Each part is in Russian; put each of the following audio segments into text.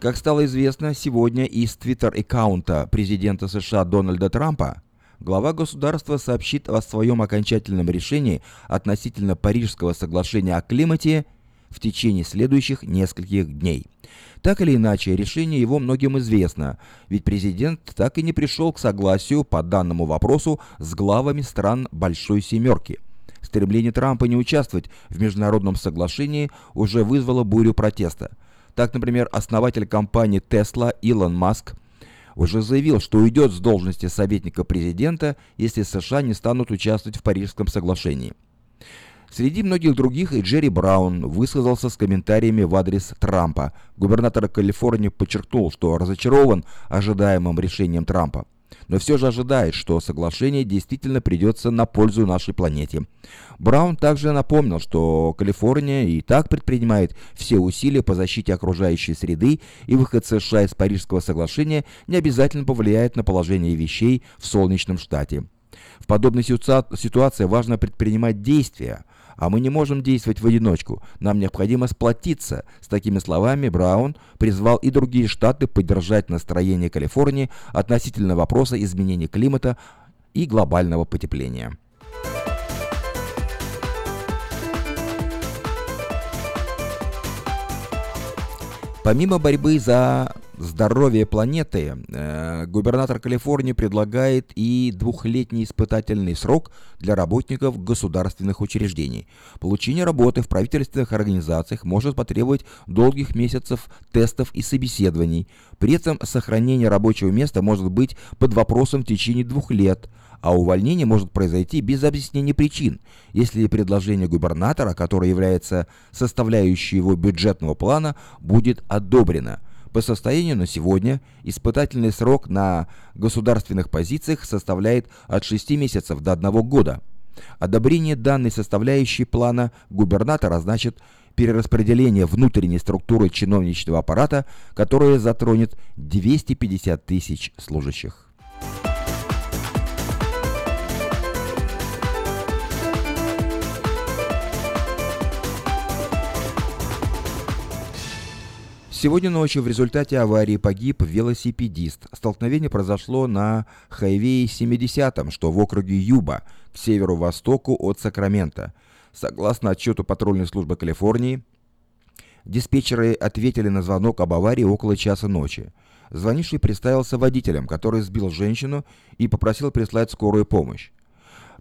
Как стало известно, сегодня из твиттер-аккаунта президента США Дональда Трампа глава государства сообщит о своем окончательном решении относительно Парижского соглашения о климате в течение следующих нескольких дней. Так или иначе, решение его многим известно, ведь президент так и не пришел к согласию по данному вопросу с главами стран Большой Семерки. Стремление Трампа не участвовать в международном соглашении уже вызвало бурю протеста. Так, например, основатель компании Tesla Илон Маск уже заявил, что уйдет с должности советника президента, если США не станут участвовать в Парижском соглашении. Среди многих других и Джерри Браун высказался с комментариями в адрес Трампа. Губернатор Калифорнии подчеркнул, что разочарован ожидаемым решением Трампа, но все же ожидает, что соглашение действительно придется на пользу нашей планете. Браун также напомнил, что Калифорния и так предпринимает все усилия по защите окружающей среды, и выход США из Парижского соглашения не обязательно повлияет на положение вещей в солнечном штате. В подобной ситуации важно предпринимать действия, а мы не можем действовать в одиночку. Нам необходимо сплотиться. С такими словами Браун призвал и другие штаты поддержать настроение Калифорнии относительно вопроса изменения климата и глобального потепления. Помимо борьбы за здоровье планеты, губернатор Калифорнии предлагает и 2-летний испытательный срок для работников государственных учреждений. Получение работы в правительственных организациях может потребовать долгих месяцев тестов и собеседований. При этом сохранение рабочего места может быть под вопросом в течение 2 лет, а увольнение может произойти без объяснения причин, если предложение губернатора, которое является составляющей его бюджетного плана, будет одобрено. По состоянию на сегодня испытательный срок на государственных позициях составляет от 6 месяцев до 1 года. Одобрение данной составляющей плана губернатора значит перераспределение внутренней структуры чиновничного аппарата, которая затронет 250 тысяч служащих. Сегодня ночью в результате аварии погиб велосипедист. Столкновение произошло на Хайвее 70, что в округе Юба, к северо-востоку от Сакраменто. Согласно отчету патрульной службы Калифорнии, диспетчеры ответили на звонок об аварии около часа ночи. Звонивший представился водителем, который сбил женщину и попросил прислать скорую помощь.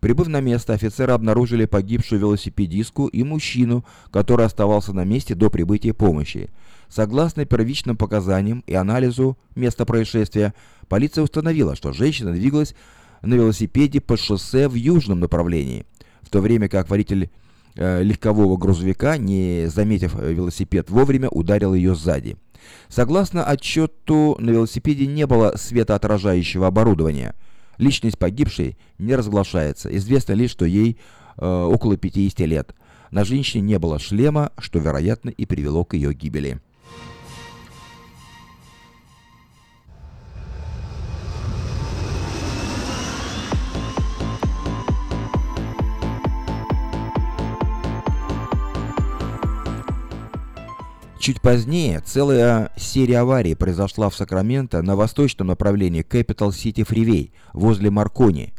Прибыв на место, офицеры обнаружили погибшую велосипедистку и мужчину, который оставался на месте до прибытия помощи. Согласно первичным показаниям и анализу места происшествия, полиция установила, что женщина двигалась на велосипеде по шоссе в южном направлении, в то время как водитель легкового грузовика, не заметив велосипед вовремя, ударил ее сзади. Согласно отчету, на велосипеде не было светоотражающего оборудования. Личность погибшей не разглашается. Известно лишь, что ей около 50 лет. На женщине не было шлема, что, вероятно, и привело к ее гибели. Чуть позднее целая серия аварий произошла в Сакраменто на восточном направлении Capital City Freeway возле Маркони.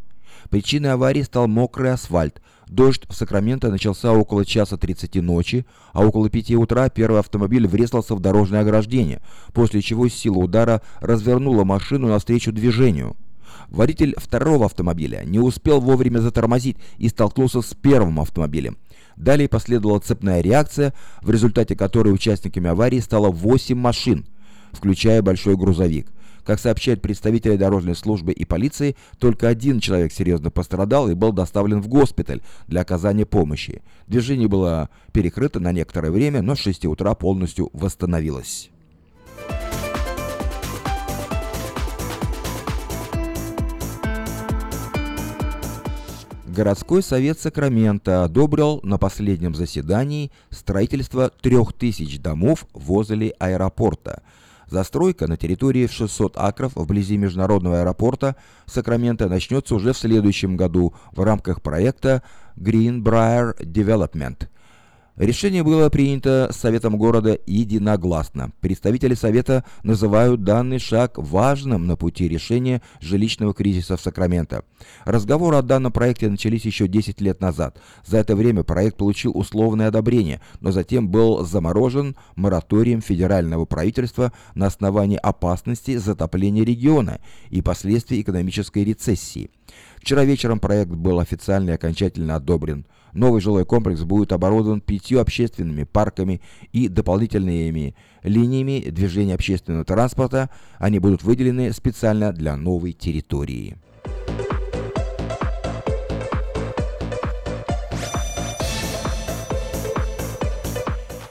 Причиной аварии стал мокрый асфальт. Дождь в Сакраменто начался около 1:30 ночи, а около 5 утра первый автомобиль врезался в дорожное ограждение, после чего сила удара развернула машину навстречу движению. Водитель второго автомобиля не успел вовремя затормозить и столкнулся с первым автомобилем. Далее последовала цепная реакция, в результате которой участниками аварии стало 8 машин, включая большой грузовик. Как сообщают представители дорожной службы и полиции, только один человек серьезно пострадал и был доставлен в госпиталь для оказания помощи. Движение было перекрыто на некоторое время, но с 6 утра полностью восстановилось. Городской совет Сакраменто одобрил на последнем заседании строительство 3000 домов возле аэропорта. Застройка на территории в 600 акров вблизи международного аэропорта Сакраменто начнется уже в следующем году в рамках проекта Greenbrier Development. Решение было принято Советом города единогласно. Представители Совета называют данный шаг важным на пути решения жилищного кризиса в Сакраменто. Разговоры о данном проекте начались еще 10 лет назад. За это время проект получил условное одобрение, но затем был заморожен мораторием федерального правительства на основании опасности затопления региона и последствий экономической рецессии. Вчера вечером проект был официально и окончательно одобрен. Новый жилой комплекс будет оборудован 5 общественными парками и дополнительными линиями движения общественного транспорта. Они будут выделены специально для новой территории.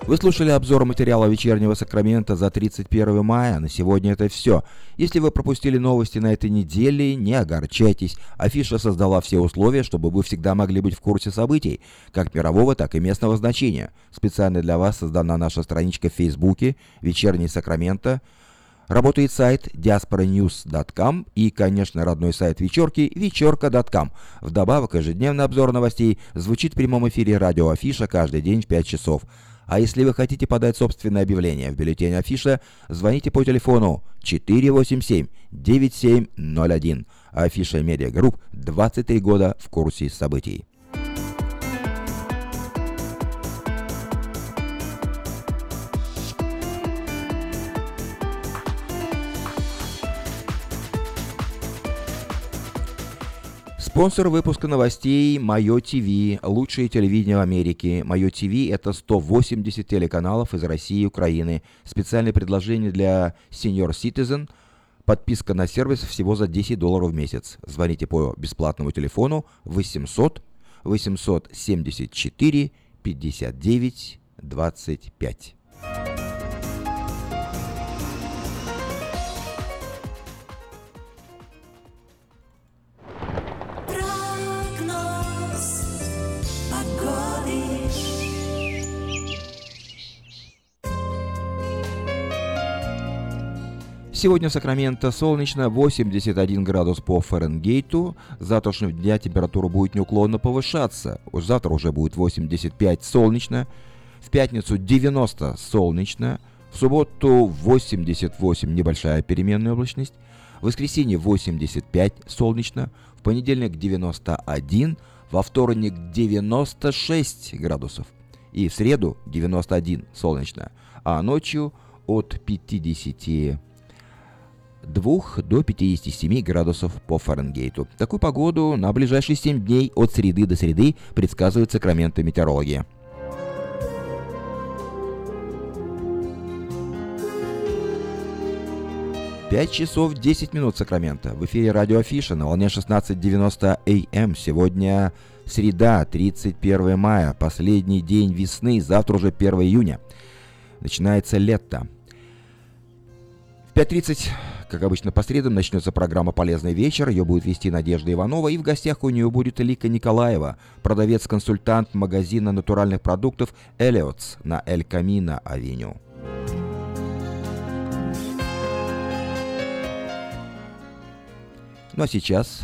Вы слушали обзор материала «Вечернего Сакрамента» за 31 мая. На сегодня это все. Если вы пропустили новости на этой неделе, не огорчайтесь. Афиша создала все условия, чтобы вы всегда могли быть в курсе событий, как мирового, так и местного значения. Специально для вас создана наша страничка в Фейсбуке «Вечерний Сакраменто». Работает сайт diasporanews.com и, конечно, родной сайт вечерки вечерка.com. Вдобавок, ежедневный обзор новостей звучит в прямом эфире радио Афиша каждый день в 5 часов. А если вы хотите подать собственное объявление в бюллетень Афиша, звоните по телефону 487-9701. Афиша Медиа Групп, 23 года в курсе событий. Спонсор выпуска новостей «Мое ТВ», лучшее телевидение в Америке. «Мое ТВ» — это 180 телеканалов из России и Украины. Специальное предложение для Senior Citizen. Подписка на сервис всего за $10 в месяц. Звоните по бесплатному телефону 800-874-59-25. Сегодня в Сакраменто солнечно, 81 градус по Фаренгейту. С завтрашнего дня температура будет неуклонно повышаться. Завтра уже будет 85 солнечно, в пятницу 90 солнечно, в субботу 88 небольшая переменная облачность, в воскресенье 85 солнечно, в понедельник 91, во вторник 96 градусов и в среду 91 солнечно, а ночью от 52 до 57 градусов по Фаренгейту. Такую погоду на ближайшие 7 дней от среды до среды предсказывают Сакраменто метеорологи. Пять часов 10 минут Сакраменто. В эфире радио Афиша на волне 16.90 АМ. Сегодня среда, 31 мая, последний день весны, завтра уже 1 июня. Начинается лето. В 5:30, как обычно по средам, начнется программа «Полезный вечер». Ее будет вести Надежда Иванова, и в гостях у нее будет Лика Николаева, продавец-консультант магазина натуральных продуктов «Эллиоттс» на Эль Камино Авеню. Ну а сейчас...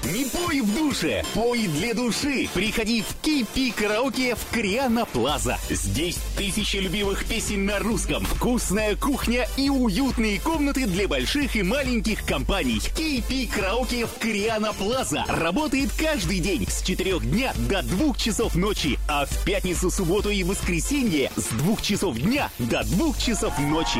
Пой в душе, пой для души. Приходи в Кей-Пи караоке в Кориано Плаза. Здесь тысячи любимых песен на русском, вкусная кухня и уютные комнаты для больших и маленьких компаний. Кей-Пи караоке в Кориано Плаза работает каждый день с 4 дня до 2 часов ночи, а в пятницу, субботу и воскресенье с 2 часов дня до 2 часов ночи.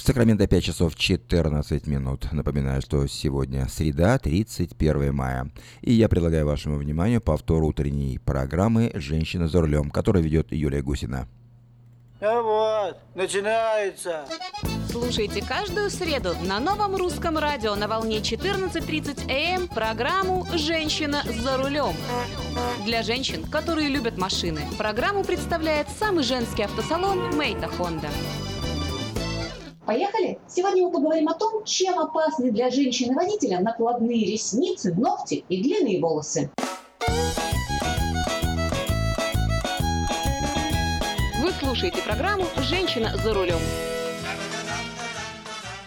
Сакраменто 5 часов 14 минут. Напоминаю, что сегодня среда, 31 мая. И я предлагаю вашему вниманию повтор утренней программы «Женщина за рулем», которую ведет Юлия Гусина. А вот, начинается. Слушайте каждую среду на новом русском радио на волне 14:30 АМ программу «Женщина за рулем». Для женщин, которые любят машины, программу представляет самый женский автосалон «Мейта Хонда». Поехали! Сегодня мы поговорим о том, чем опасны для женщины-водителя накладные ресницы, ногти и длинные волосы. Вы слушаете программу «Женщина за рулем».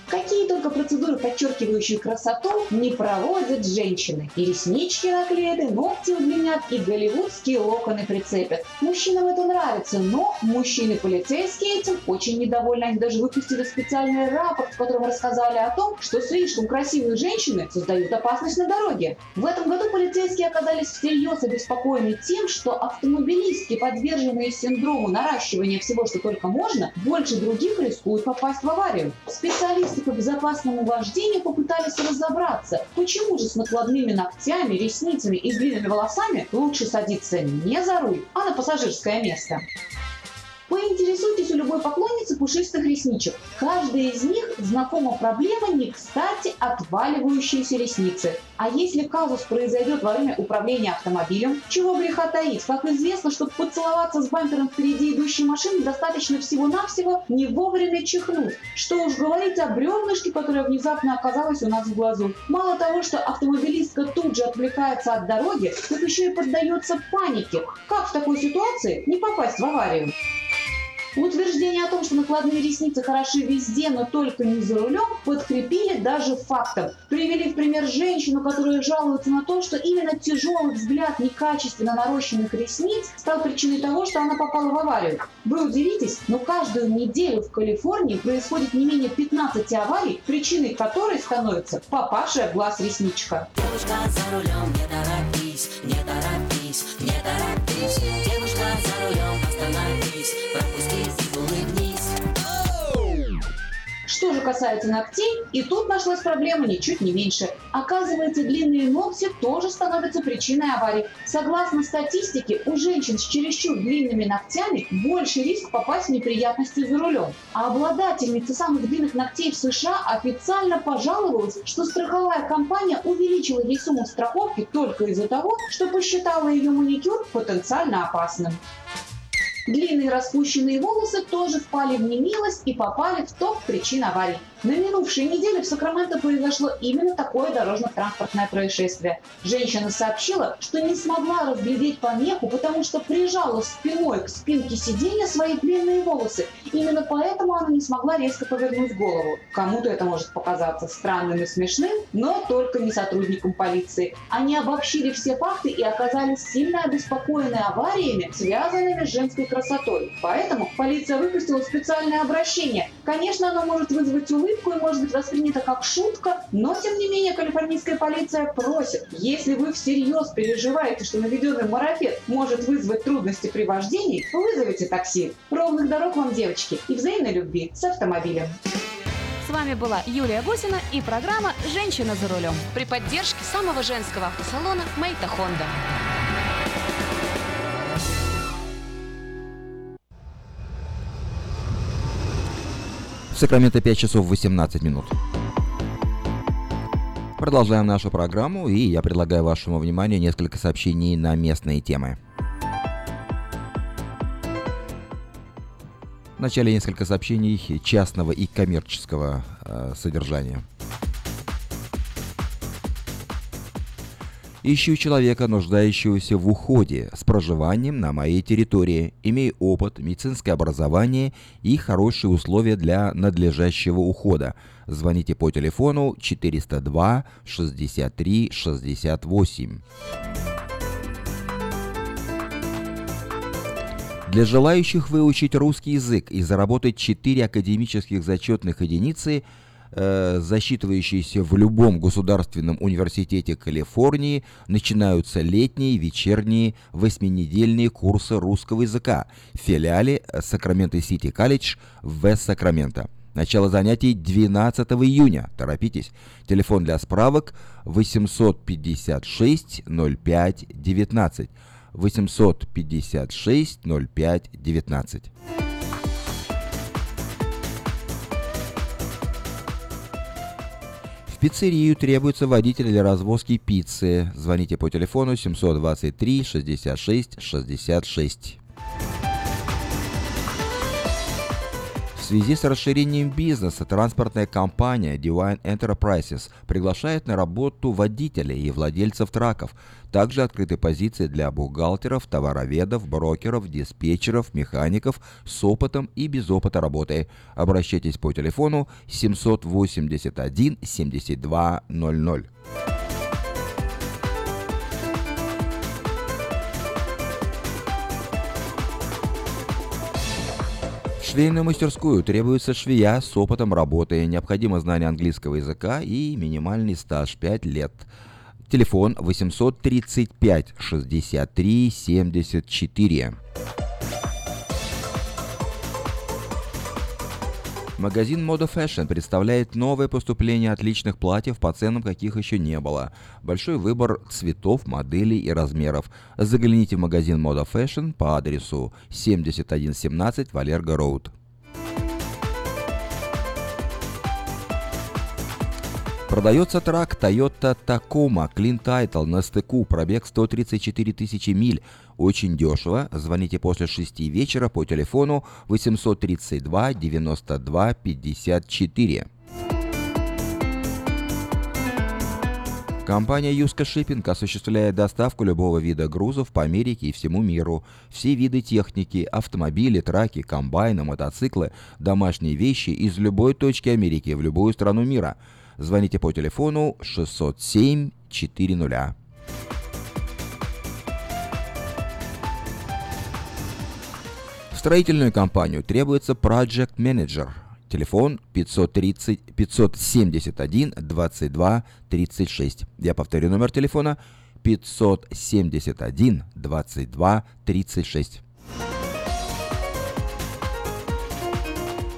Какие только процедуры, подчеркивающие красоту, не проводят женщины. И реснички наклеены, ногти удлинят, и голливудские локоны прицепят. Мужчинам это нравится, но мужчины-полицейские этим очень недовольны. Они даже выпустили специальный рапорт, в котором рассказали о том, что слишком красивые женщины создают опасность на дороге. В этом году полицейские оказались всерьез обеспокоены тем, что автомобилистки, подверженные синдрому наращивания всего, что только можно, больше других рискуют попасть в аварию. Специалисты по безопасному вождению попытались разобраться, почему же с накладными ногтями, ресницами и длинными волосами лучше садиться не за руль, а на пассажирское место. Поинтересуйтесь у любой поклонницы пушистых ресничек. Каждая из них знакома проблема не кстати отваливающиеся ресницы. А если казус произойдет во время управления автомобилем, чего греха таить? Как известно, чтобы поцеловаться с бампером впереди идущей машины, достаточно всего-навсего не вовремя чихнуть. Что уж говорить о бревнышке, которое внезапно оказалось у нас в глазу. Мало того, что автомобилистка тут же отвлекается от дороги, так еще и поддается панике. Как в такой ситуации не попасть в аварию? Утверждение о том, что накладные ресницы хороши везде, но только не за рулем, подкрепили даже фактом. Привели в пример женщину, которая жалуется на то, что именно тяжелый взгляд некачественно нарощенных ресниц стал причиной того, что она попала в аварию. Вы удивитесь, но каждую неделю в Калифорнии происходит не менее 15 аварий, причиной которой становится попавшая в глаз ресничка. Девушка за рулем, не торопись, не торопись, не торопись. Девушка за рулем, остановись, пропусти. Что же касается ногтей, и тут нашлась проблема ничуть не меньше. Оказывается, длинные ногти тоже становятся причиной аварий. Согласно статистике, у женщин с чересчур длинными ногтями больше риск попасть в неприятности за рулем. А обладательница самых длинных ногтей в США официально пожаловалась, что страховая компания увеличила ей сумму страховки только из-за того, что посчитала ее маникюр потенциально опасным. Длинные распущенные волосы тоже впали в немилость и попали в топ причин аварий. На минувшей неделе в Сакраменто произошло именно такое дорожно-транспортное происшествие. Женщина сообщила, что не смогла разглядеть помеху, потому что прижала спиной к спинке сиденья свои длинные волосы. Именно поэтому она не смогла резко повернуть голову. Кому-то это может показаться странным и смешным, но только не сотрудникам полиции. Они обобщили все факты и оказались сильно обеспокоены авариями, связанными с женской красотой. Поэтому полиция выпустила специальное обращение. Конечно, оно может вызвать улыбку и может быть воспринято как шутка, но тем не менее калифорнийская полиция просит, если вы всерьез переживаете, что наведенный марафет может вызвать трудности при вождении, вызовите такси. Ровных дорог вам, девочки, и взаимной любви с автомобилем. С вами была Юлия Гусина и программа «Женщина за рулем» при поддержке самого женского автосалона «Мейта Хонда». Сакраменто 5 часов 18 минут. Продолжаем нашу программу, и я предлагаю вашему вниманию несколько сообщений на местные темы. Вначале несколько сообщений частного и коммерческого содержания. Ищу человека, нуждающегося в уходе, с проживанием на моей территории, имея опыт, медицинское образование и хорошие условия для надлежащего ухода. Звоните по телефону 402-63-68. Для желающих выучить русский язык и заработать 4 академических зачетных единицы – засчитывающиеся в любом государственном университете Калифорнии, начинаются летние, вечерние, восьминедельные курсы русского языка в филиале Сакраменто Сити Колледж в Вест-Сакраменто. Начало занятий 12 июня. Торопитесь. Телефон для справок 856-05-19. 856-05-19. В пиццерию требуется водитель для развозки пиццы. Звоните по телефону 723 66 66. В связи с расширением бизнеса транспортная компания Divine Enterprises приглашает на работу водителей и владельцев траков. Также открыты позиции для бухгалтеров, товароведов, брокеров, диспетчеров, механиков с опытом и без опыта работы. Обращайтесь по телефону 781 7200. В швейную мастерскую требуется швея с опытом работы. Необходимо знание английского языка и минимальный стаж 5 лет. Телефон 835-63-74. Магазин Moda Fashion представляет новое поступление отличных платьев по ценам, каких еще не было. Большой выбор цветов, моделей и размеров. Загляните в магазин Moda Fashion по адресу 7117 Валерго Роуд. Продается трак Toyota Tacoma Clean Title на стыку, пробег 134 тысячи миль. Очень дешево. Звоните после 6 вечера по телефону 832 92 54. Компания Юска Шиппинг осуществляет доставку любого вида грузов по Америке и всему миру. Все виды техники, автомобили, траки, комбайны, мотоциклы, домашние вещи из любой точки Америки в любую страну мира. Звоните по телефону 607-400. В строительную компанию требуется Project Manager. Телефон 571-22-36. Я повторю номер телефона 571-22-36.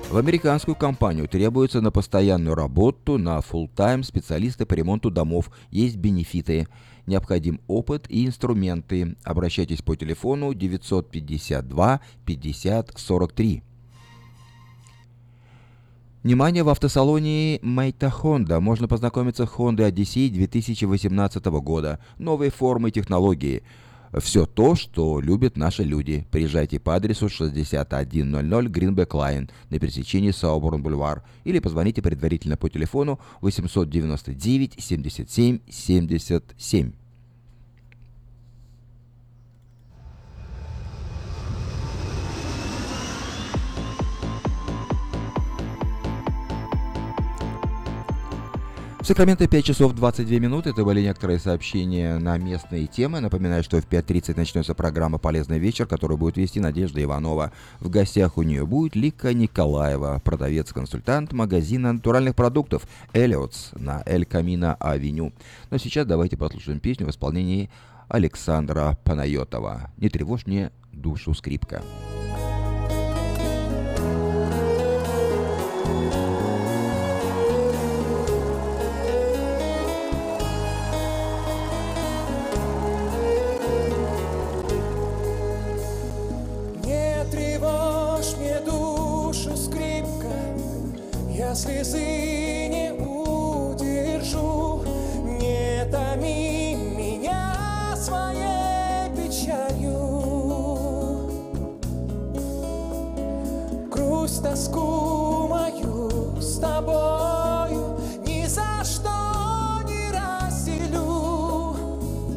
В американскую компанию требуется на постоянную работу, на фулл-тайм специалисты по ремонту домов. Есть бенефиты. Необходим опыт и инструменты. Обращайтесь по телефону 952 50 43. Внимание, в автосалоне Мейта Хонда можно познакомиться с Honda Odyssey 2018 года. Новые формы и технологии. все то, что любят наши люди. Приезжайте по адресу 6100 Greenbrier Line на пересечении Сауборн-Бульвар или позвоните предварительно по телефону 899 77 77. В Сакраменто 5 часов 22 минуты. Это были некоторые сообщения на местные темы. Напоминаю, что в 5:30 начнется программа «Полезный вечер», которую будет вести Надежда Иванова. В гостях у нее будет Лика Николаева, продавец-консультант магазина натуральных продуктов «Эллиоттс» на Эль Камино Авеню. Но сейчас давайте послушаем песню в исполнении Александра Панайотова «Не тревожь мне душу, скрипка». Слезы не удержу, не томи меня своей печалью. Грусть, тоску мою с тобою ни за что не разделю,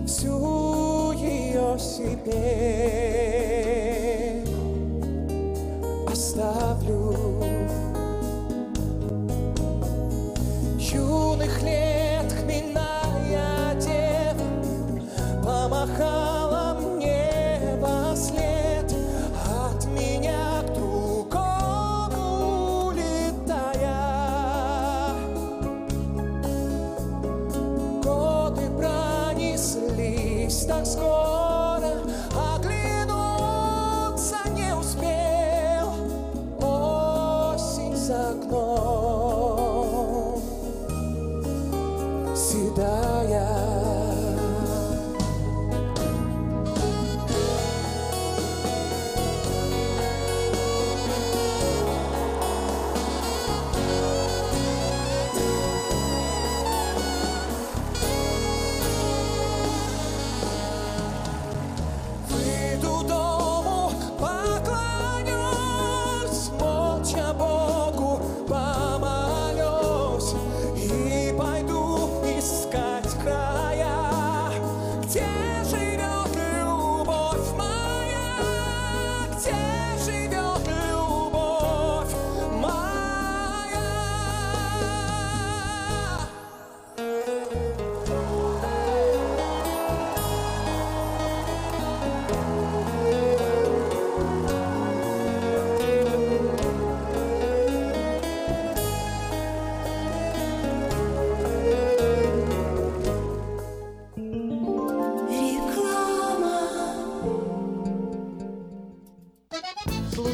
всю ее себе оставлю. Юных лет хмельная дева помахала мне вслед, от меня к другому улетая. Годы пронеслись так скоро, оглянуться не успел. Осень за окном.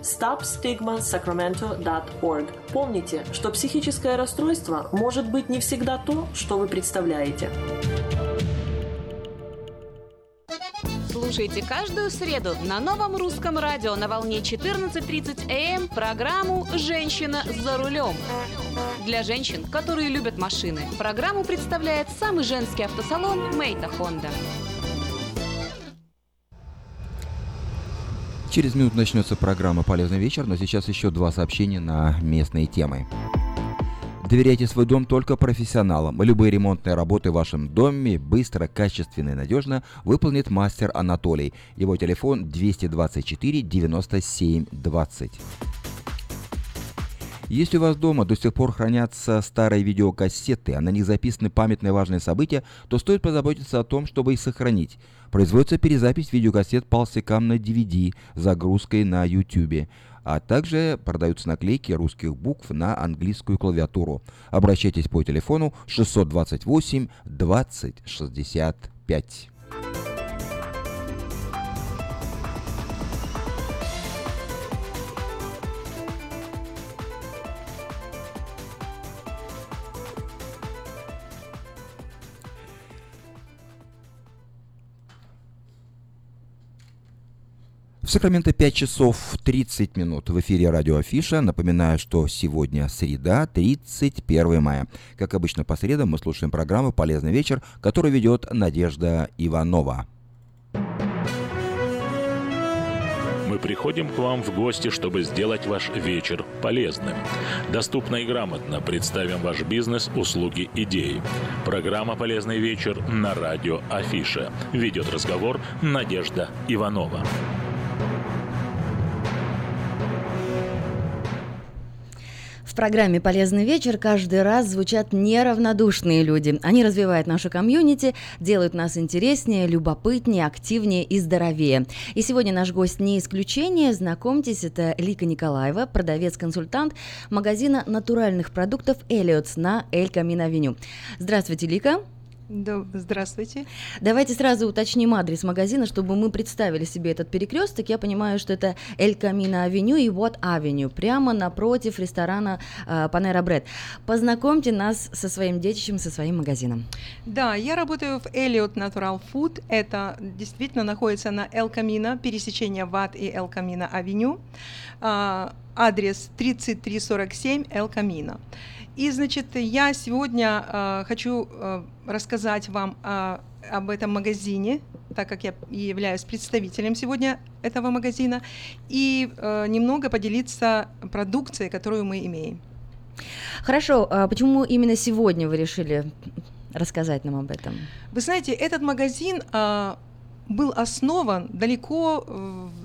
StopStigmaSacramento.org. Помните, что психическое расстройство может быть не всегда то, что вы представляете. Слушайте каждую среду на Новом Русском радио на волне 14:30 АМ программу «Женщина за рулем». Для женщин, которые любят машины, программу представляет самый женский автосалон «Мейта Хонда». Через минуту начнется программа «Полезный вечер», но сейчас еще два сообщения на местные темы. Доверяйте свой дом только профессионалам. Любые ремонтные работы в вашем доме быстро, качественно и надежно выполнит мастер Анатолий. Его телефон 224 97 20. Если у вас дома до сих пор хранятся старые видеокассеты, а на них записаны памятные важные события, то стоит позаботиться о том, чтобы их сохранить. Производится перезапись видеокассет полсекам на DVD с загрузкой на YouTube, а также продаются наклейки русских букв на английскую клавиатуру. Обращайтесь по телефону 628 20 65. В Сакраменто 5 часов 30 минут. В эфире радио Афиша. Напоминаю, что сегодня среда, 31 мая. Как обычно, по средам мы слушаем программу «Полезный вечер», которую ведет Надежда Иванова. Мы приходим к вам в гости, чтобы сделать ваш вечер полезным. Доступно и грамотно представим ваш бизнес, услуги, идеи. Программа «Полезный вечер» на радио Афиша. Ведет разговор Надежда Иванова. В программе «Полезный вечер» каждый раз звучат неравнодушные люди. Они развивают нашу комьюнити, делают нас интереснее, любопытнее, активнее и здоровее. И сегодня наш гость не исключение. Знакомьтесь, это Лика Николаева, продавец-консультант магазина натуральных продуктов «Эллиоттс» на Эль Камино Авеню. Здравствуйте, Лика. Здравствуйте. Давайте сразу уточним адрес магазина, чтобы мы представили себе этот перекресток. Я понимаю, что это Эль Камино Авеню и Уатт-Авеню, прямо напротив ресторана Panera Bread. Познакомьте нас со своим детищем, со своим магазином. Да, я работаю в Elliott Natural Food. Это действительно находится на Эль Камино, пересечение Ватт и Эль Камино Авеню. Адрес 3347 Эль Камино. И, значит, я сегодня хочу рассказать вам об этом магазине, так как я являюсь представителем сегодня этого магазина, и немного поделиться продукцией, которую мы имеем. Хорошо, а почему именно сегодня вы решили рассказать нам об этом? Вы знаете, этот магазин был основан далеко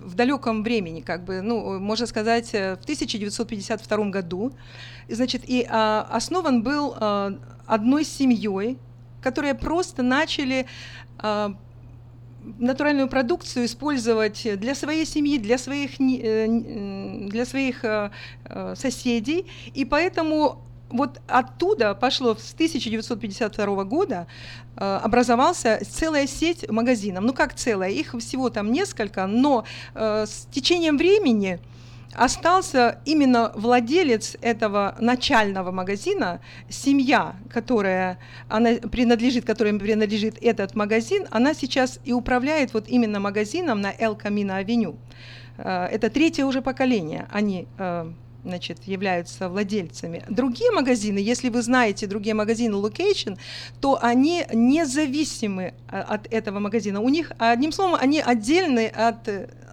в далеком времени, как бы, ну, можно сказать, в 1952 году. Значит, и основан был одной семьей, которые просто начали натуральную продукцию использовать для своей семьи, для своих соседей. И поэтому вот оттуда пошло с 1952 года образовался целая сеть магазинов. Ну как целая, их всего там несколько, но с течением времени остался именно владелец этого начального магазина, семья, которой принадлежит этот магазин, она сейчас и управляет вот именно магазином на Эль Камино Авеню. Это третье уже поколение, они, значит, являются владельцами. Другие магазины, если вы знаете другие магазины Location, то они независимы от этого магазина. У них, одним словом, они отдельны от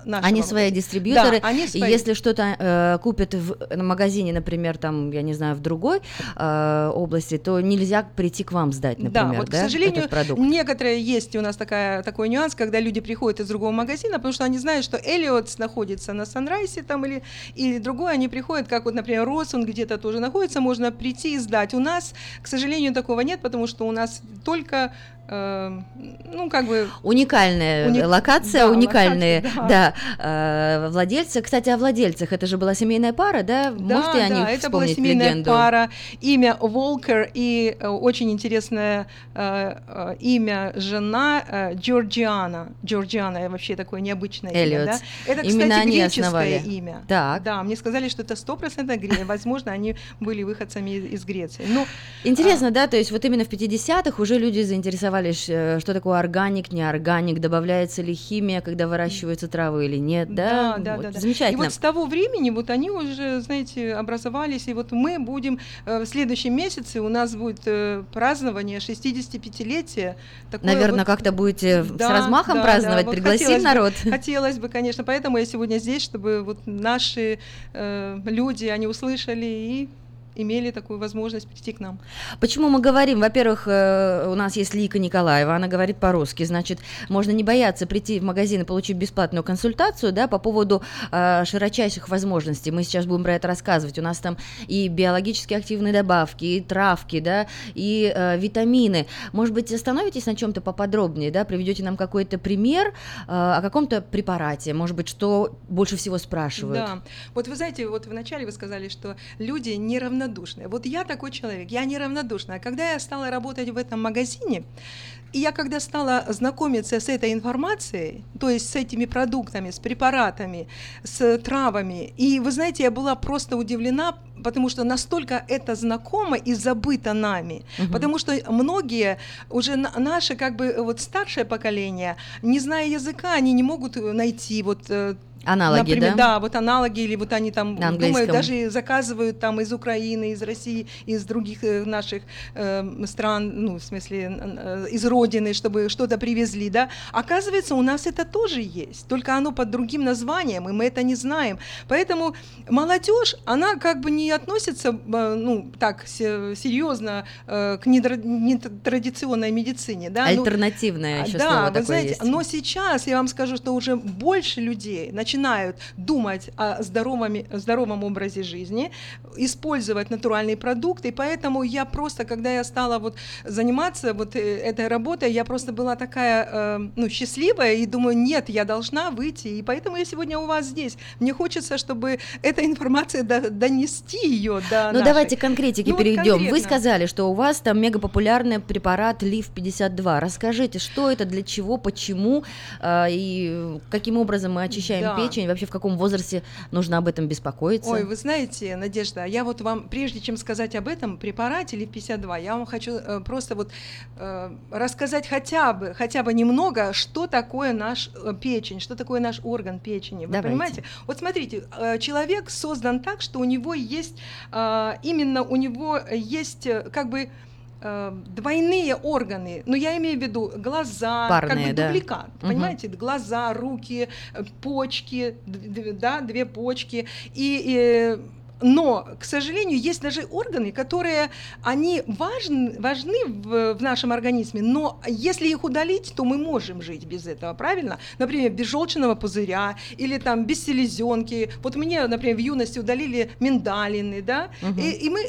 нашего. Они свои дистрибьюторы. Да, они свои. Если что-то купят в магазине, например, там, я не знаю, в другой области, то нельзя прийти к вам сдать, например, да? Вот, да, к сожалению, некоторые есть у нас такой нюанс, когда люди приходят из другого магазина, потому что они знают, что Эллиоттс находится на Санрайсе там или другой, они приходят, как вот, например, Росс, он где-то тоже находится, можно прийти и сдать. У нас, к сожалению, такого нет, потому что у нас только уникальная локация, да, уникальные локация, да, владельцы. Кстати, о владельцах. Это же была семейная пара, да? Да, можете они вспомнить легенду? Да, это была семейная пара. Имя Волкер и очень интересное имя жена Джорджиана. Джорджиана, вообще такое необычное имя, да? Это, кстати, именно греческое имя. Так. Да, мне сказали, что это 100% греки. Возможно, они были выходцами из Греции. Но, интересно, да? То есть вот именно в 50-х уже люди заинтересовались, что такое органик, неорганик, добавляется ли химия, когда выращиваются травы или нет, да? Да, вот, да, да. Замечательно. И вот с того времени вот они уже, знаете, образовались, и вот мы будем в следующем месяце, у нас будет празднование 65-летия. Такое, наверное, вот, как-то будете с размахом праздновать, вот пригласим народ. Хотелось бы, конечно, поэтому я сегодня здесь, чтобы вот наши люди, они услышали и имели такую возможность прийти к нам. Почему мы говорим? Во-первых, у нас есть Лика Николаева, она говорит по-русски, значит, можно не бояться прийти в магазин и получить бесплатную консультацию, да, по поводу широчайших возможностей. Мы сейчас будем про это рассказывать. У нас там и биологически активные добавки, и травки, да, и витамины. Может быть, остановитесь на чем-то поподробнее, да, приведете нам какой-то пример о каком-то препарате, может быть, что больше всего спрашивают. Да, вот вы знаете, вот вначале вы сказали, что люди неравнодушны. Вот я такой человек, я неравнодушная. Когда я стала работать в этом магазине, и я когда стала знакомиться с этой информацией, то есть с этими продуктами, с препаратами, с травами, и вы знаете, я была просто удивлена, потому что настолько это знакомо и забыто нами, потому что многие, уже наши, как бы, вот старшее поколение, не зная языка, они не могут найти вот аналоги, например, да? Да, вот аналоги, или вот они там думают, даже заказывают там из Украины, из России, из других наших стран, ну, в смысле, из родины, чтобы что-то привезли, да. Оказывается, у нас это тоже есть, только оно под другим названием, и мы это не знаем. Поэтому молодежь, она как бы не относится, ну, так серьезно к нетрадиционной медицине, да. Альтернативное, ну, еще да, слово такое знаете, есть. Но сейчас я вам скажу, что уже больше людей начинают думать о здоровом образе жизни, использовать натуральные продукты, и поэтому я просто, когда я стала вот заниматься вот этой работой, я просто была такая, ну, счастливая, и думаю, нет, я должна выйти, и поэтому я сегодня у вас здесь. Мне хочется, чтобы эта информация донести ее до наших. Ну, давайте к конкретике перейдем. Вот вы сказали, что у вас там мегапопулярный препарат Лив-52. Расскажите, что это, для чего, почему, и каким образом мы очищаем печень, вообще в каком возрасте нужно об этом беспокоиться? Ой, вы знаете, Надежда, я вот вам, прежде чем сказать об этом препарате Лив-52, я вам хочу просто вот рассказать хотя бы немного, что такое наш печень, что такое наш орган печени. Вы понимаете? Вот смотрите, человек создан так, что у него есть, именно у него есть как бы двойные органы, но я имею в виду глаза, парные, как бы дубликат, понимаете, глаза, руки, почки, две почки, и Но, к сожалению, есть даже органы, которые, они важны в нашем организме, но если их удалить, то мы можем жить без этого, правильно? Например, без желчного пузыря или там без селезенки. Вот мне, например, в юности удалили миндалины, да, угу.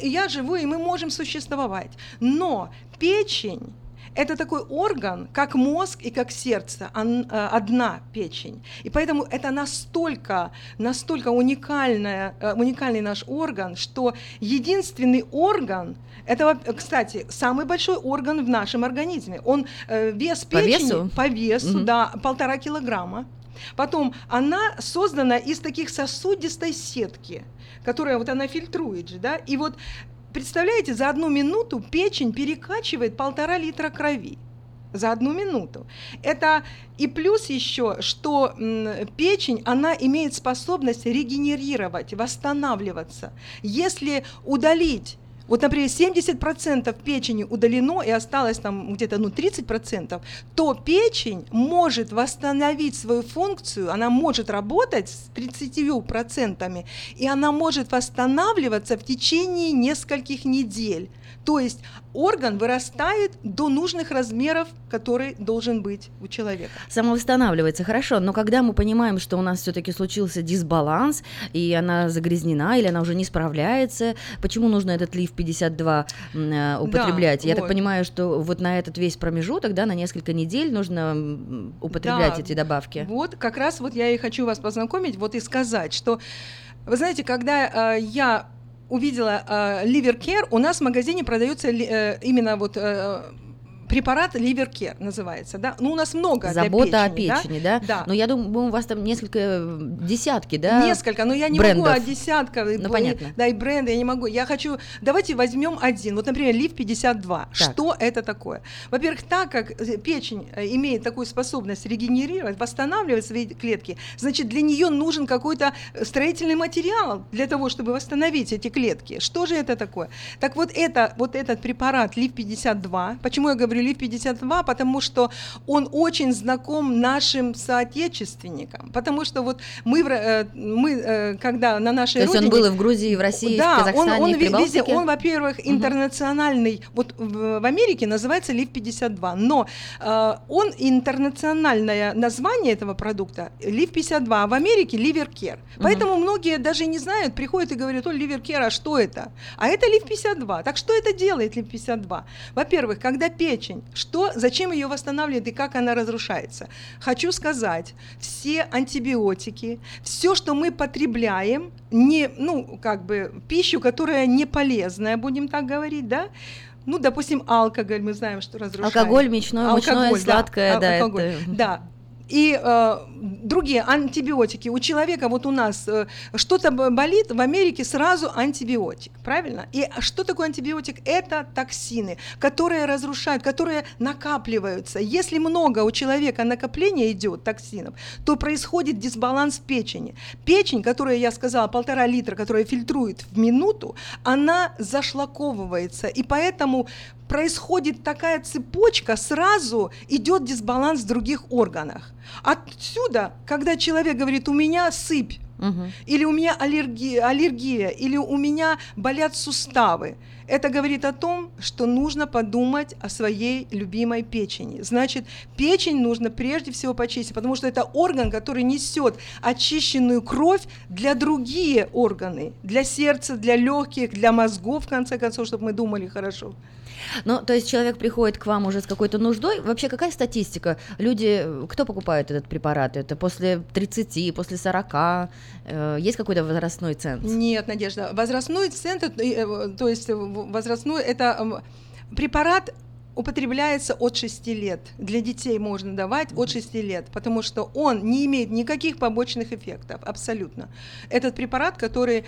Я живу, и мы можем существовать. Но печень — это такой орган, как мозг и как сердце, одна печень. И поэтому это настолько уникальный наш орган, что единственный орган, это, кстати, самый большой орган в нашем организме. Он вес печени по весу, угу. да, 1,5 килограмма. Потом она создана из таких сосудистой сетки, которая вот она фильтрует же, да, и вот представляете, за одну минуту печень перекачивает 1,5 литра крови. За одну минуту. Это и плюс еще, что печень, она имеет способность регенерировать, восстанавливаться. Если удалить, вот, например, 70% печени удалено и осталось там где-то 30%, то печень может восстановить свою функцию, она может работать с 30%, и она может восстанавливаться в течение нескольких недель. То есть орган вырастает до нужных размеров, который должен быть у человека. Самовосстанавливается, хорошо, но когда мы понимаем, что у нас все-таки случился дисбаланс, и она загрязнена, или она уже не справляется, почему нужно этот Лив-52 употреблять? Да, я так понимаю, что вот на этот весь промежуток, да, на несколько недель нужно употреблять эти добавки. Вот, как раз вот я и хочу вас познакомить, вот и сказать, что, вы знаете, когда я увидела Ливер Кер, у нас в магазине продается именно вот препарат Ливер Кер называется, да? Ну, у нас много забота о печени, да? Но я думаю, у вас там десятки, да? Несколько, но я не брендов. Могу от десятка, ну, понятно. Да, и бренды я не могу. Я хочу, давайте возьмем один, вот, например, Лив-52. Что это такое? Во-первых, так как печень имеет такую способность регенерировать, восстанавливать свои клетки, значит, для нее нужен какой-то строительный материал для того, чтобы восстановить эти клетки. Что же это такое? Так вот, этот препарат Лив-52, почему я говорю Лив-52, потому что он очень знаком нашим соотечественникам, потому что вот мы когда на нашей родине... То есть он был и в Грузии, и в России, да, и в Казахстане, и в Прибалтике? Да, он, во-первых, интернациональный, вот в Америке называется Лив-52, но он интернациональное название этого продукта, Лив-52, а в Америке Ливер-Кер, поэтому многие даже не знают, приходят и говорят: о, Ливер-Кер, а что это? А это Лив-52, так что это делает Лив-52? Во-первых, когда печень, зачем ее восстанавливает и как она разрушается? Хочу сказать, все антибиотики, все, что мы потребляем, пищу, которая не полезная, будем так говорить, да? Ну, допустим, алкоголь, мы знаем, что разрушает. Алкоголь, мучное, сладкое, да. Алкоголь, да. И другие антибиотики. У человека, вот у нас что-то болит, в Америке сразу антибиотик, правильно? И что такое антибиотик? Это токсины, которые разрушают, которые накапливаются. Если много у человека накопления идет токсинов, то происходит дисбаланс в печени. Печень, которая, я сказала, 1,5 литра, которая фильтрует в минуту, она зашлаковывается, и поэтому происходит такая цепочка, сразу идет дисбаланс в других органах. Отсюда, когда человек говорит: у меня сыпь, или у меня аллергия, или у меня болят суставы, это говорит о том, что нужно подумать о своей любимой печени. Значит, печень нужно прежде всего почистить, потому что это орган, который несет очищенную кровь для другие органы, для сердца, для легких, для мозгов, в конце концов, чтобы мы думали хорошо. Ну, то есть человек приходит к вам уже с какой-то нуждой. Вообще, какая статистика? Люди, кто покупает этот препарат? Это после 30, после 40? Есть какой-то возрастной ценз? Нет, Надежда, возрастной ценз, то есть возрастной, это препарат употребляется от 6 лет. Для детей можно давать от 6 лет, потому что он не имеет никаких побочных эффектов, абсолютно. Этот препарат, который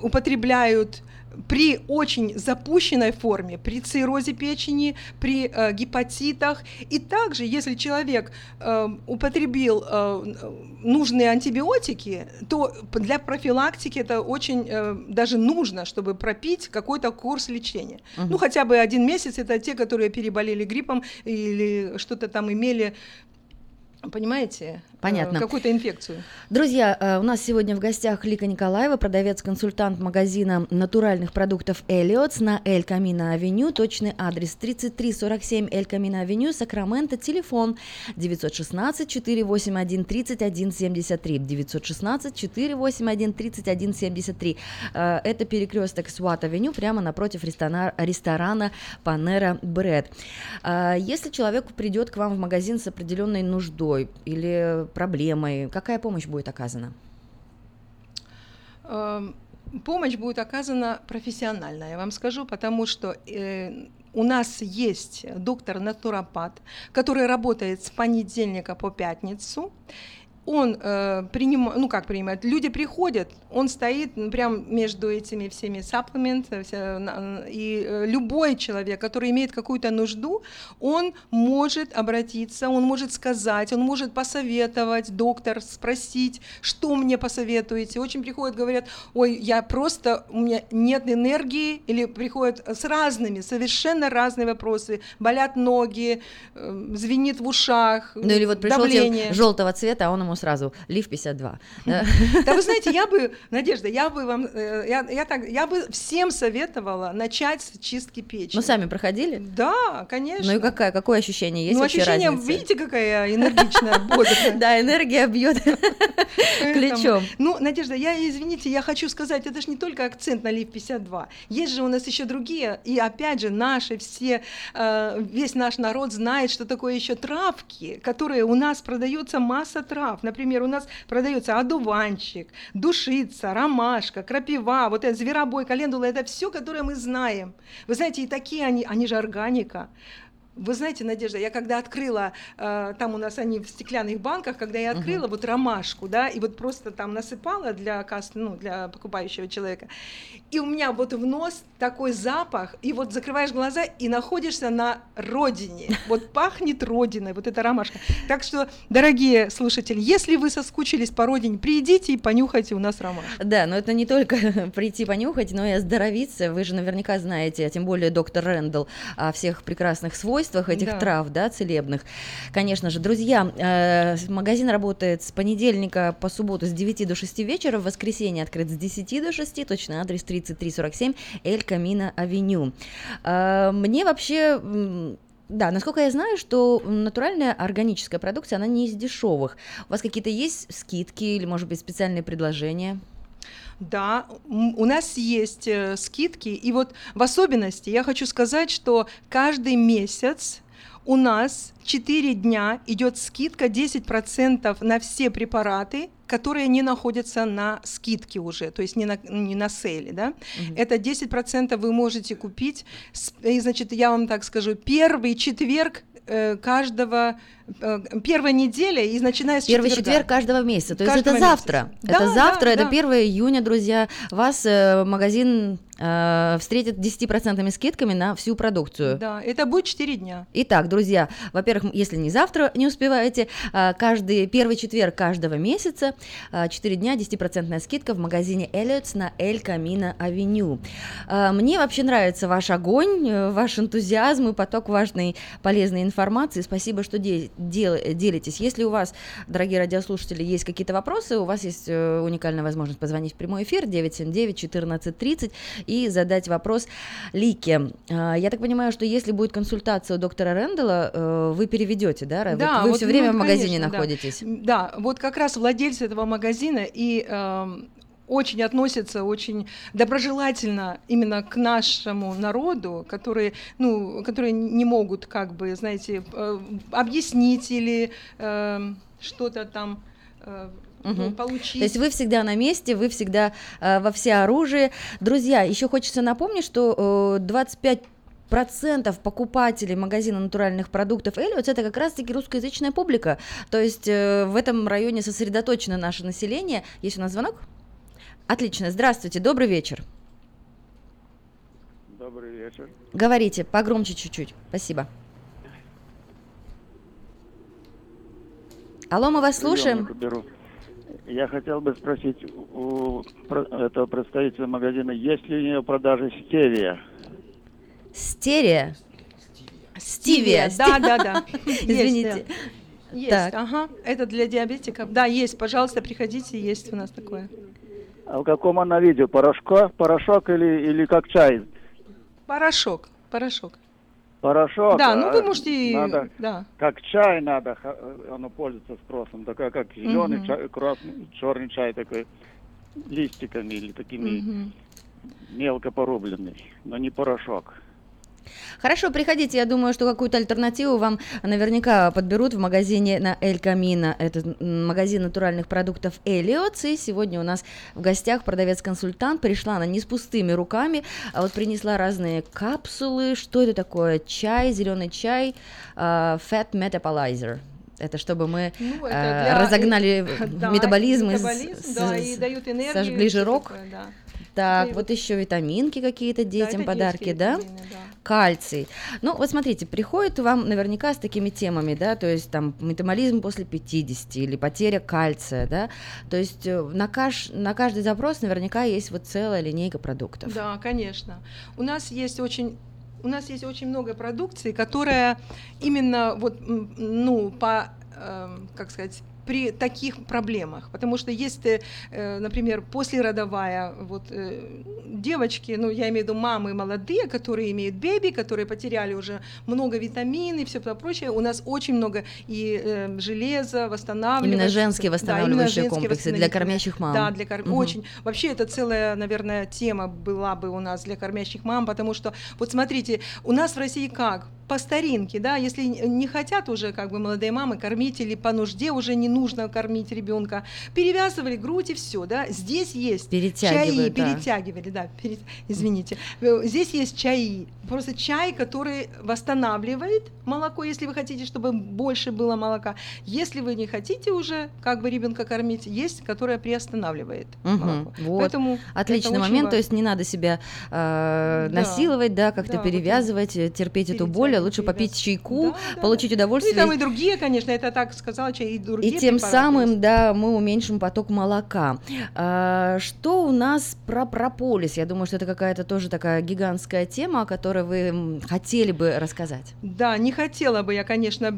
употребляют при очень запущенной форме, при циррозе печени, при гепатитах. И также, если человек употребил нужные антибиотики, то для профилактики это очень даже нужно, чтобы пропить какой-то курс лечения. Ну, хотя бы 1 месяц, это те, которые переболели гриппом или что-то там имели Понимаете? Понятно. Какую-то инфекцию. Друзья, у нас сегодня в гостях Лика Николаева, продавец-консультант магазина натуральных продуктов «Эллиоттс» на Эль Камино Авеню. Точный адрес 3347 Эль Камино Авеню, Сакраменто. Телефон 916-481-3173. 916-481-3173. Это перекресток с Уатт-Авеню, прямо напротив ресторана «Панера Бред». Если человек придет к вам в магазин с определенной нуждой, или проблемой, какая помощь будет оказана? Помощь будет оказана профессионально, я вам скажу, потому что у нас есть доктор-натуропат, который работает с понедельника по пятницу. Он принимает, ну как принимает, люди приходят, он стоит прям между этими всеми supplements, и любой человек, который имеет какую-то нужду, он может обратиться, он может сказать, он может посоветовать, доктор, спросить, что мне посоветуете. Очень приходят, говорят, ой, я просто, у меня нет энергии, или приходят с разными, совершенно разные вопросы, болят ноги, звенит в ушах, давление. Ну или вот пришел тебе желтого цвета, а он ему сразу Лив-52. Да вы знаете, я бы, Надежда, я бы всем советовала начать с чистки печени. Ну, сами проходили? Да, конечно. Ну и какое ощущение есть вообще разница? Ну, ощущение, видите, какая энергичная, бодрая. Да, энергия бьет ключом. Ну, Надежда, я хочу сказать, это же не только акцент на Лив-52. Есть же у нас еще другие, и опять же весь наш народ знает, что такое еще травки, которые у нас продается масса трав. Например, у нас продается одуванчик, душица, ромашка, крапива, вот этот зверобой, календула, это все, которое мы знаем. Вы знаете, и такие они же органика. Вы знаете, Надежда, я когда открыла, там у нас они в стеклянных банках, когда я открыла вот ромашку, да, и вот просто там насыпала для покупающего человека, и у меня вот в нос такой запах, и вот закрываешь глаза и находишься на родине, вот пахнет родиной, вот эта ромашка. Так что, дорогие слушатели, если вы соскучились по родине, придите и понюхайте у нас ромашку. Да, но это не только прийти понюхать, но и оздоровиться, вы же наверняка знаете, а тем более доктор Рэндалл, о всех прекрасных свойствах этих трав, да, целебных. Конечно же, друзья, магазин работает с понедельника по субботу с 9 до 6 вечера, в воскресенье открыт с 10 до 6, точный адрес 3347 Эль Камино Авеню. Мне вообще... Да, насколько я знаю, что натуральная органическая продукция, она не из дешевых. У вас какие-то есть скидки или, может быть, специальные предложения? Да, у нас есть скидки, и вот в особенности я хочу сказать, что каждый месяц у нас 4 дня идет скидка 10% на все препараты, которые не находятся на скидке уже, то есть не на сейле, да? Это 10% вы можете купить, и, значит, я вам так скажу, первый четверг первой недели и начиная с четверга. Первый четверг каждого месяца, то есть это завтра. Это завтра, это 1 июня, друзья. Вас магазин встретит 10% скидками на всю продукцию. Да, это будет 4 дня. Итак, друзья, во-первых, если не завтра не успеваете, каждый первый четверг каждого месяца 4 дня 10% скидка в магазине Эллиоттс на Эль Камино Авеню. Мне вообще нравится ваш огонь, ваш энтузиазм и поток важной полезной информации. Спасибо, что делитесь. Если у вас, дорогие радиослушатели, есть какие-то вопросы, у вас есть уникальная возможность позвонить в прямой эфир 979-1430 и задать вопрос Лике. Я так понимаю, что если будет консультация у доктора Рэндалла, вы переведете, да? Да, вы все время в магазине, конечно, находитесь. Да. Вот как раз владельцы этого магазина и... очень относятся, очень доброжелательно именно к нашему народу, которые не могут, как бы, знаете, объяснить или что-то там... получить. То есть вы всегда на месте, вы всегда во всеоружии. Друзья, еще хочется напомнить, что 25% покупателей магазина натуральных продуктов «Эллиоттс» — это как раз-таки русскоязычная публика. То есть в этом районе сосредоточено наше население. Есть у нас звонок? Отлично, здравствуйте, добрый вечер. Добрый вечер. Говорите, погромче чуть-чуть, спасибо. Алло, мы вас слушаем. Я хотел бы спросить у этого представителя магазина, есть ли у нее продажи стевия? Стевия? Стевия, да-да-да. Извините. Есть, так. Ага. Это для диабетиков. Да, есть, пожалуйста, приходите, есть у нас такое. А в каком она виде? Порошок или как чай? Порошок. Порошок. Да, ну вы можете... Надо, да. Как чай надо, оно пользуется спросом. Такая, как зеленый чай, красный, черный чай такой, листиками или такими мелко порубленными, но не порошок. Хорошо, приходите, я думаю, что какую-то альтернативу вам наверняка подберут в магазине на Эль Камино. Это магазин натуральных продуктов Эллиоттс. И сегодня у нас в гостях продавец-консультант. Пришла она не с пустыми руками, а вот принесла разные капсулы. Что это такое? Чай, зеленый чай, Fat Metabolizer. Это чтобы мы разогнали метаболизм, и дают энергию, сожгли жирок. Такое, да. Так, и вот еще витаминки какие-то детям, подарки, да? Витамины, да? Кальций. Ну, вот смотрите, приходит вам наверняка с такими темами, да, то есть там метаболизм после 50 или потеря кальция, да, то есть на каждый запрос наверняка есть вот целая линейка продуктов. Да, конечно. У нас есть очень много продукции, которая именно вот, ну, по, как сказать, при таких проблемах, потому что есть, например, послеродовая, вот девочки, ну я имею в виду мамы молодые, которые имеют беби, которые потеряли уже много витамин и все прочее, у нас очень много и железа, восстанавливающих. Именно женские восстанавливающие, да, комплексы для кормящих мам. Да, очень. Вообще это целая, наверное, тема была бы у нас для кормящих мам, потому что, вот смотрите, у нас в России как? По старинке, да, если не хотят уже как бы молодые мамы кормить или по нужде уже не нужно кормить ребенка, перевязывали грудь и все, да, здесь есть чаи, да. Здесь есть чаи, просто чай, который восстанавливает молоко, если вы хотите, чтобы больше было молока, если вы не хотите уже как бы ребенка кормить, есть, которая приостанавливает молоко. Вот. Поэтому отличный момент, то есть не надо себя насиловать, да, как-то перевязывать, терпеть эту боль, лучше попить чайку, получить удовольствие. Ну и там и другие, конечно, это так сказала, чай и другие. И тем самым, да, мы уменьшим поток молока. Что у нас про прополис? Я думаю, что это какая-то тоже такая гигантская тема, о которой вы хотели бы рассказать. Да, не хотела бы я, конечно,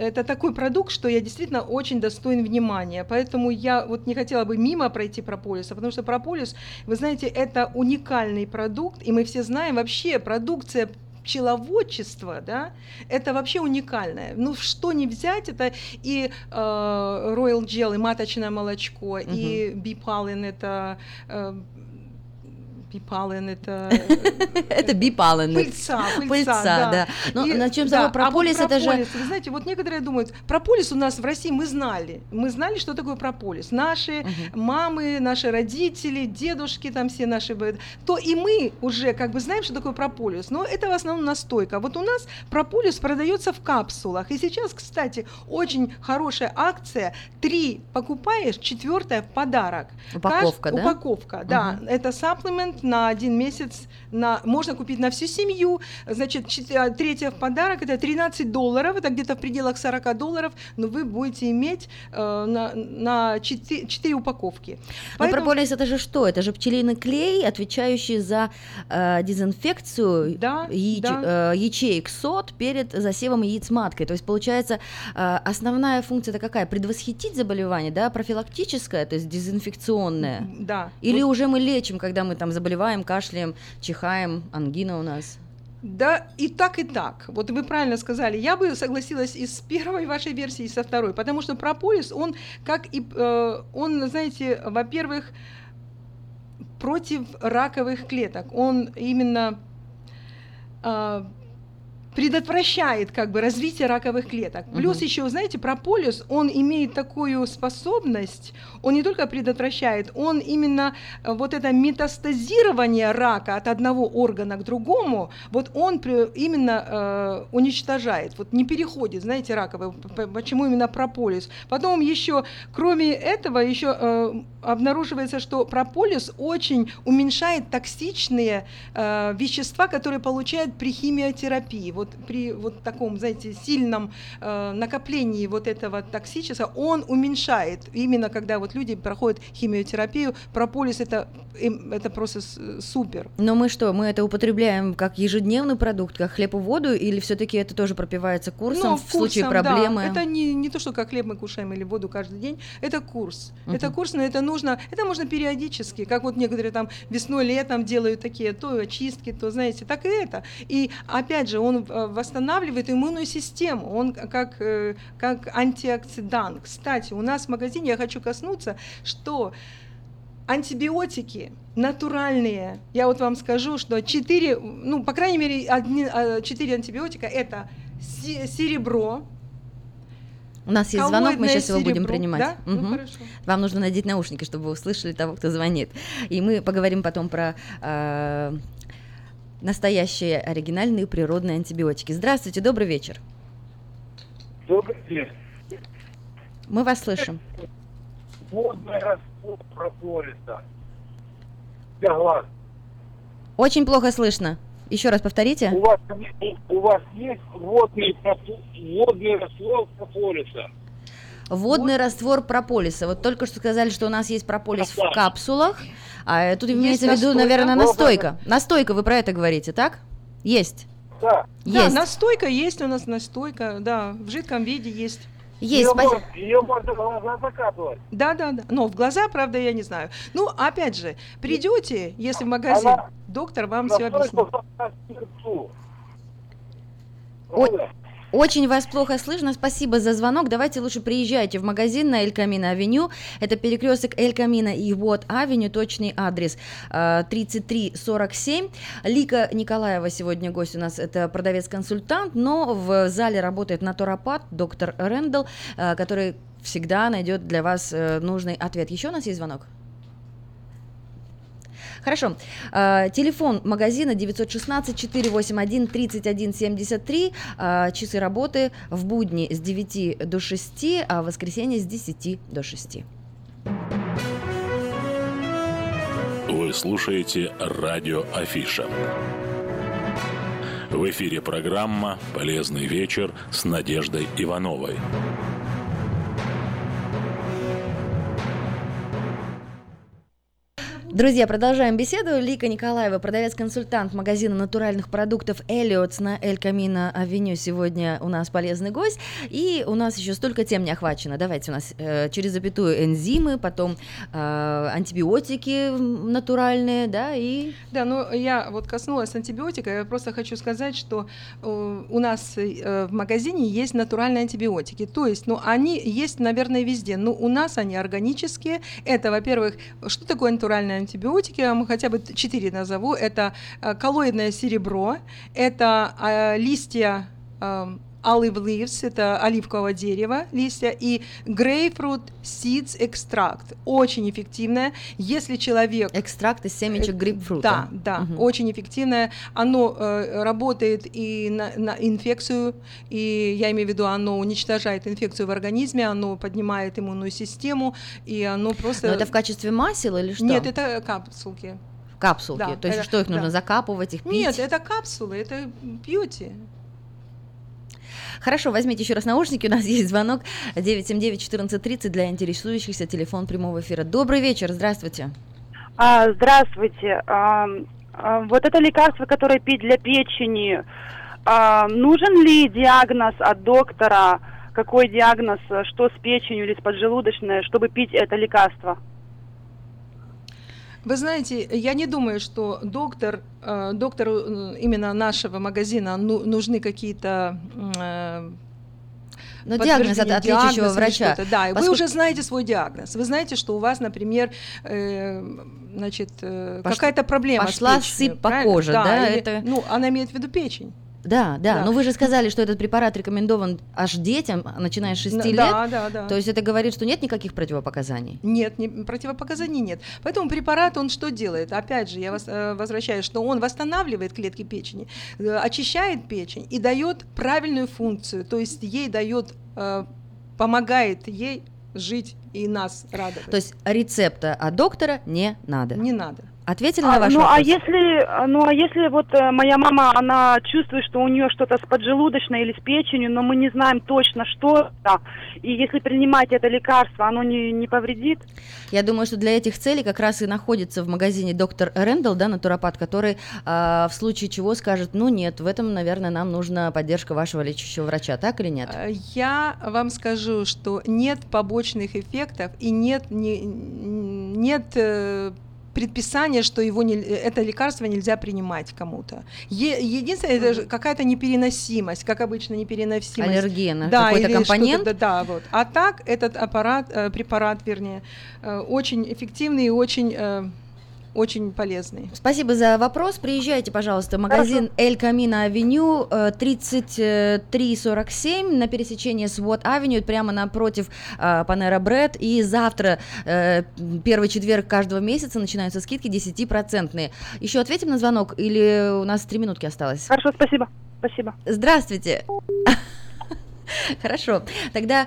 это такой продукт, что я действительно очень достоин внимания, поэтому я вот не хотела бы мимо пройти прополиса, потому что прополис, вы знаете, это уникальный продукт, и мы все знаем, вообще продукция пчеловодчество, да, это вообще уникальное. Ну, что не взять, это и Royal Jelly, маточное молочко, и бипалин, это... Бипален это... Это бипален. Пыльца, да. Но на чем слово прополис, это же... Вы знаете, вот некоторые думают, прополис у нас в России мы знали. Мы знали, что такое прополис. Наши мамы, наши родители, дедушки там все наши... То и мы уже как бы знаем, что такое прополис. Но это в основном настойка. Вот у нас прополис продается в капсулах. И сейчас, кстати, очень хорошая акция. 3 покупаешь, 4 в подарок. Упаковка, да? Упаковка, да. Это сапплемент на 1 месяц, можно купить на всю семью, значит, 3 в подарок, это $13, это где-то в пределах $40, но вы будете иметь на 4 упаковки. Поэтому... Прополис это же что? Это же пчелиный клей, отвечающий за дезинфекцию ячеек сот перед засевом яиц маткой, то есть получается основная функция это какая? Предвосхитить заболевание, да, профилактическое, то есть дезинфекционное? Да. Или уже мы лечим, когда мы там заболеваем, кашляем, чихаем, ангина у нас. Да, и так, и так. Вот вы правильно сказали. Я бы согласилась и с первой вашей версией, и со второй, потому что прополис, он, он, знаете, во-первых, против раковых клеток. Он именно... предотвращает как бы развитие раковых клеток. Плюс еще, знаете, прополис, он имеет такую способность, он не только предотвращает, он именно вот это метастазирование рака от одного органа к другому, вот он именно уничтожает, вот не переходит, знаете, раковый, почему именно прополис. Потом еще, кроме этого, еще обнаруживается, что прополис очень уменьшает токсичные вещества, которые получают при химиотерапии. вот при вот таком, знаете, сильном накоплении вот этого токсического, он уменьшает. Именно когда вот люди проходят химиотерапию, прополис — это просто супер. Но мы что, мы это употребляем как ежедневный продукт, как хлеб и воду, или все-таки это тоже пропивается курсом, в случае проблемы? Да. Это не то, что как хлеб мы кушаем или воду каждый день, это курс. Uh-huh. Это курс, но это нужно, это можно периодически, как вот некоторые там весной, летом делают такие то очистки, то, знаете, так и это. И опять же, он восстанавливает иммунную систему, он как антиоксидант. Кстати, у нас в магазине, я хочу коснуться, что антибиотики натуральные, я вот вам скажу, что 4, ну, по крайней мере, 4 антибиотика, это серебро. У нас есть звонок, мы сейчас его будем принимать. Да? Угу. Ну, хорошо. Вам нужно надеть наушники, чтобы вы услышали того, кто звонит. И мы поговорим потом про настоящие оригинальные природные антибиотики. Здравствуйте, добрый вечер. Добрый вечер. Мы вас слышим. Водный раствор прополиса. Для глаз. Очень плохо слышно. Еще раз повторите. У вас есть водный раствор прополиса? Водный раствор прополиса. Вот только что сказали, что у нас есть прополис в капсулах. А тут имеется в виду, наверное, настойка. Настойка, вы про это говорите, так? Есть. Да. Есть. Да, настойка есть у нас, настойка, да, в жидком виде есть. Есть, спасибо. Ее можно в глаза закапывать. Да. Но в глаза, правда, я не знаю. Ну, опять же, придете, если в магазин, доктор вам все объяснит. Очень вас плохо слышно, спасибо за звонок. Давайте лучше приезжайте в магазин на Эль Камино Авеню. Это перекресток Эль Камино и Уатт-Авеню, точный адрес 3347. Лика Николаева сегодня гость у нас, это продавец-консультант, но в зале работает натуропат, доктор Рэндалл, который всегда найдет для вас нужный ответ. Еще у нас есть звонок? Хорошо. Телефон магазина 916-481-3173. Часы работы в будни с 9 до 6, а в воскресенье с 10 до 6. Вы слушаете радио Афиша. В эфире программа «Полезный вечер» с Надеждой Ивановой. Друзья, продолжаем беседу. Лика Николаева, продавец-консультант магазина натуральных продуктов «Эллиоттс» на Эль Камино Авеню. Сегодня у нас полезный гость. И у нас еще столько тем не охвачено. Давайте у нас через запятую энзимы, потом антибиотики натуральные, да, и... Да, ну я вот коснулась антибиотика. Я просто хочу сказать, что у нас в магазине есть натуральные антибиотики. То есть, ну, они есть, наверное, везде. Но у нас они органические. Это, во-первых, что такое натуральное антибиотики, я вам хотя бы 4 назову, это коллоидное серебро, это листья olive leaves, это оливкового дерева листья, и grapefruit seeds экстракт, очень эффективное, если человек... Экстракт из семечек грейпфрута. Да, угу. Очень эффективное, оно работает и на инфекцию, и я имею в виду, оно уничтожает инфекцию в организме, оно поднимает иммунную систему, и оно просто... Но это в качестве масел или что? Нет, это капсулки. Капсулки, да, то есть это, что, их нужно закапывать, их пить? Нет, это капсулы, это пьете. Хорошо, возьмите еще раз наушники, у нас есть звонок 979-1430 для интересующихся, телефон прямого эфира. Добрый вечер, здравствуйте. Здравствуйте. Вот это лекарство, которое пить для печени, нужен ли диагноз от доктора, какой диагноз, что с печенью или с поджелудочной, чтобы пить это лекарство? Вы знаете, я не думаю, что доктору именно нашего магазина нужны какие-то... Но диагноз от отличающего врача. Да, поскольку... вы уже знаете свой диагноз. Вы знаете, что у вас, например, какая-то проблема пошла с печенью. Пошла сыпь по коже, да? Или, это... Ну, она имеет в виду печень. Да, но вы же сказали, что этот препарат рекомендован аж детям, начиная с 6 лет. Да. То есть это говорит, что нет никаких противопоказаний? Нет, противопоказаний нет. Поэтому препарат, он что делает? Опять же, я возвращаюсь, что он восстанавливает клетки печени, очищает печень и дает правильную функцию, то есть ей дает, помогает ей жить и нас радовать. То есть рецепта от доктора не надо? Не надо. Ответили на ваш вопрос? А если вот моя мама, она чувствует, что у нее что-то с поджелудочной или с печенью, но мы не знаем точно, что это, и если принимать это лекарство, оно не повредит? Я думаю, что для этих целей как раз и находится в магазине доктор Рэндалл, да, натуропат, который в случае чего скажет, ну нет, в этом, наверное, нам нужна поддержка вашего лечащего врача, так или нет? Я вам скажу, что нет побочных эффектов и нет предписание, что это лекарство нельзя принимать кому-то. Единственное, это какая-то непереносимость, как обычно непереносимость. Аллергия на какой-то компонент. Да, вот. А так этот препарат, очень эффективный и очень полезный. Спасибо за вопрос. Приезжайте, пожалуйста, в магазин Эль Камино Авеню 3347 на пересечении с Уатт-Авеню, прямо напротив Панера Бред. И завтра, первый четверг каждого месяца, начинаются скидки 10%. Еще ответим на звонок или у нас 3 минутки осталось? Хорошо, спасибо. Здравствуйте. Хорошо. Тогда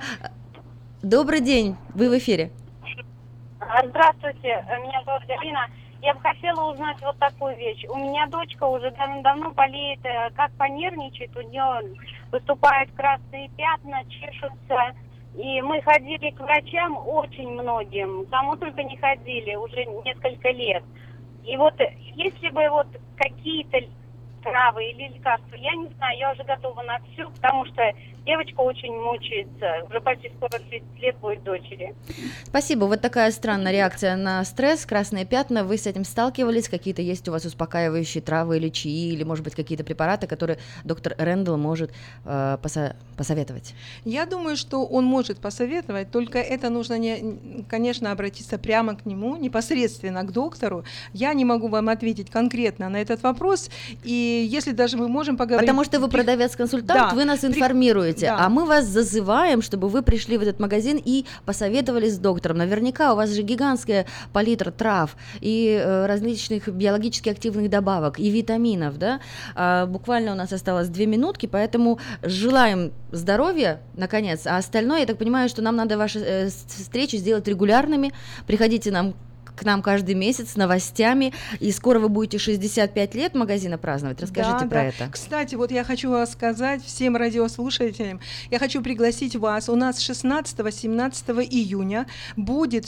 добрый день. Вы в эфире. Здравствуйте. Меня зовут Ирина. Я бы хотела узнать вот такую вещь. У меня дочка уже давно болеет, как понервничает, у нее выступают красные пятна, чешутся. И мы ходили к врачам очень многим, кому только не ходили, уже несколько лет. И вот если бы вот какие-то травы или лекарства, я не знаю, я уже готова на все, потому что девочка очень мучается, уже почти скоро 30 лет будет дочери. Спасибо, вот такая странная реакция на стресс, красные пятна, вы с этим сталкивались, какие-то есть у вас успокаивающие травы или чаи, или, может быть, какие-то препараты, которые доктор Рэндалл может посоветовать? Я думаю, что он может посоветовать, только это нужно, конечно, обратиться прямо к нему, непосредственно к доктору. Я не могу вам ответить конкретно на этот вопрос, и если даже мы можем поговорить... Потому что вы продавец-консультант, да, вы нас информируете, да. А мы вас зазываем, чтобы вы пришли в этот магазин и посоветовались с доктором. Наверняка у вас же гигантская палитра трав и различных биологически активных добавок и витаминов, да? Буквально у нас осталось 2 минутки, поэтому желаем здоровья, наконец, а остальное, я так понимаю, что нам надо ваши встречи сделать регулярными, приходите к нам каждый месяц с новостями, и скоро вы будете 65 лет магазина праздновать. Расскажите про это. Кстати, вот я хочу вас сказать всем радиослушателям, я хочу пригласить вас. У нас 16-17 июня будет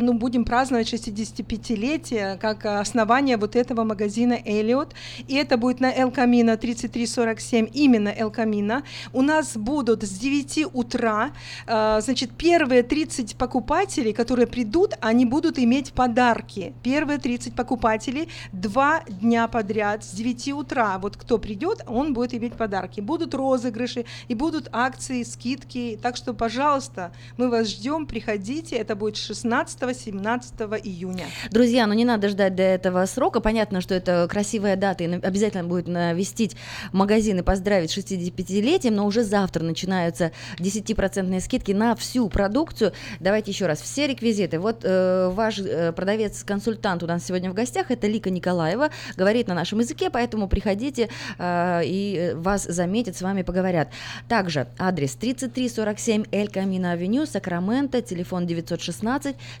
будем праздновать 65-летие как основание вот этого магазина Эллиоттс, и это будет на Эль Камино 3347, именно Эль Камино. У нас будут с 9 утра, значит, первые 30 покупателей, которые придут, они будут иметь подарки. Первые 30 покупателей 2 дня подряд с 9 утра. Вот кто придет, он будет иметь подарки. Будут розыгрыши и будут акции, скидки. Так что, пожалуйста, мы вас ждем, приходите. Это будет 16-17 июня. Друзья, не надо ждать до этого срока. Понятно, что это красивая дата, и обязательно будет навестить магазин и поздравить с 65-летием, но уже завтра начинаются 10% скидки на всю продукцию. Давайте еще раз, все реквизиты. Вот ваш продавец-консультант у нас сегодня в гостях, это Лика Николаева, говорит на нашем языке, поэтому приходите и вас заметят, с вами поговорят. Также адрес 3347 Эль Камино Авеню, Сакраменто, телефон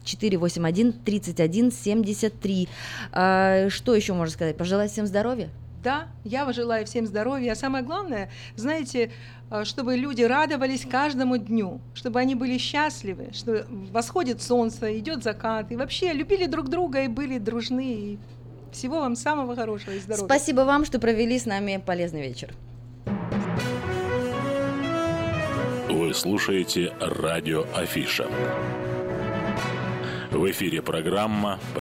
916-481-3173. Что еще можно сказать? Пожелать всем здоровья? Да, я желаю всем здоровья, а самое главное, знаете, чтобы люди радовались каждому дню, чтобы они были счастливы, что восходит солнце, идет закат, и вообще любили друг друга и были дружны. И всего вам самого хорошего и здоровья. Спасибо вам, что провели с нами полезный вечер. Вы слушаете радио Афиша. В эфире программа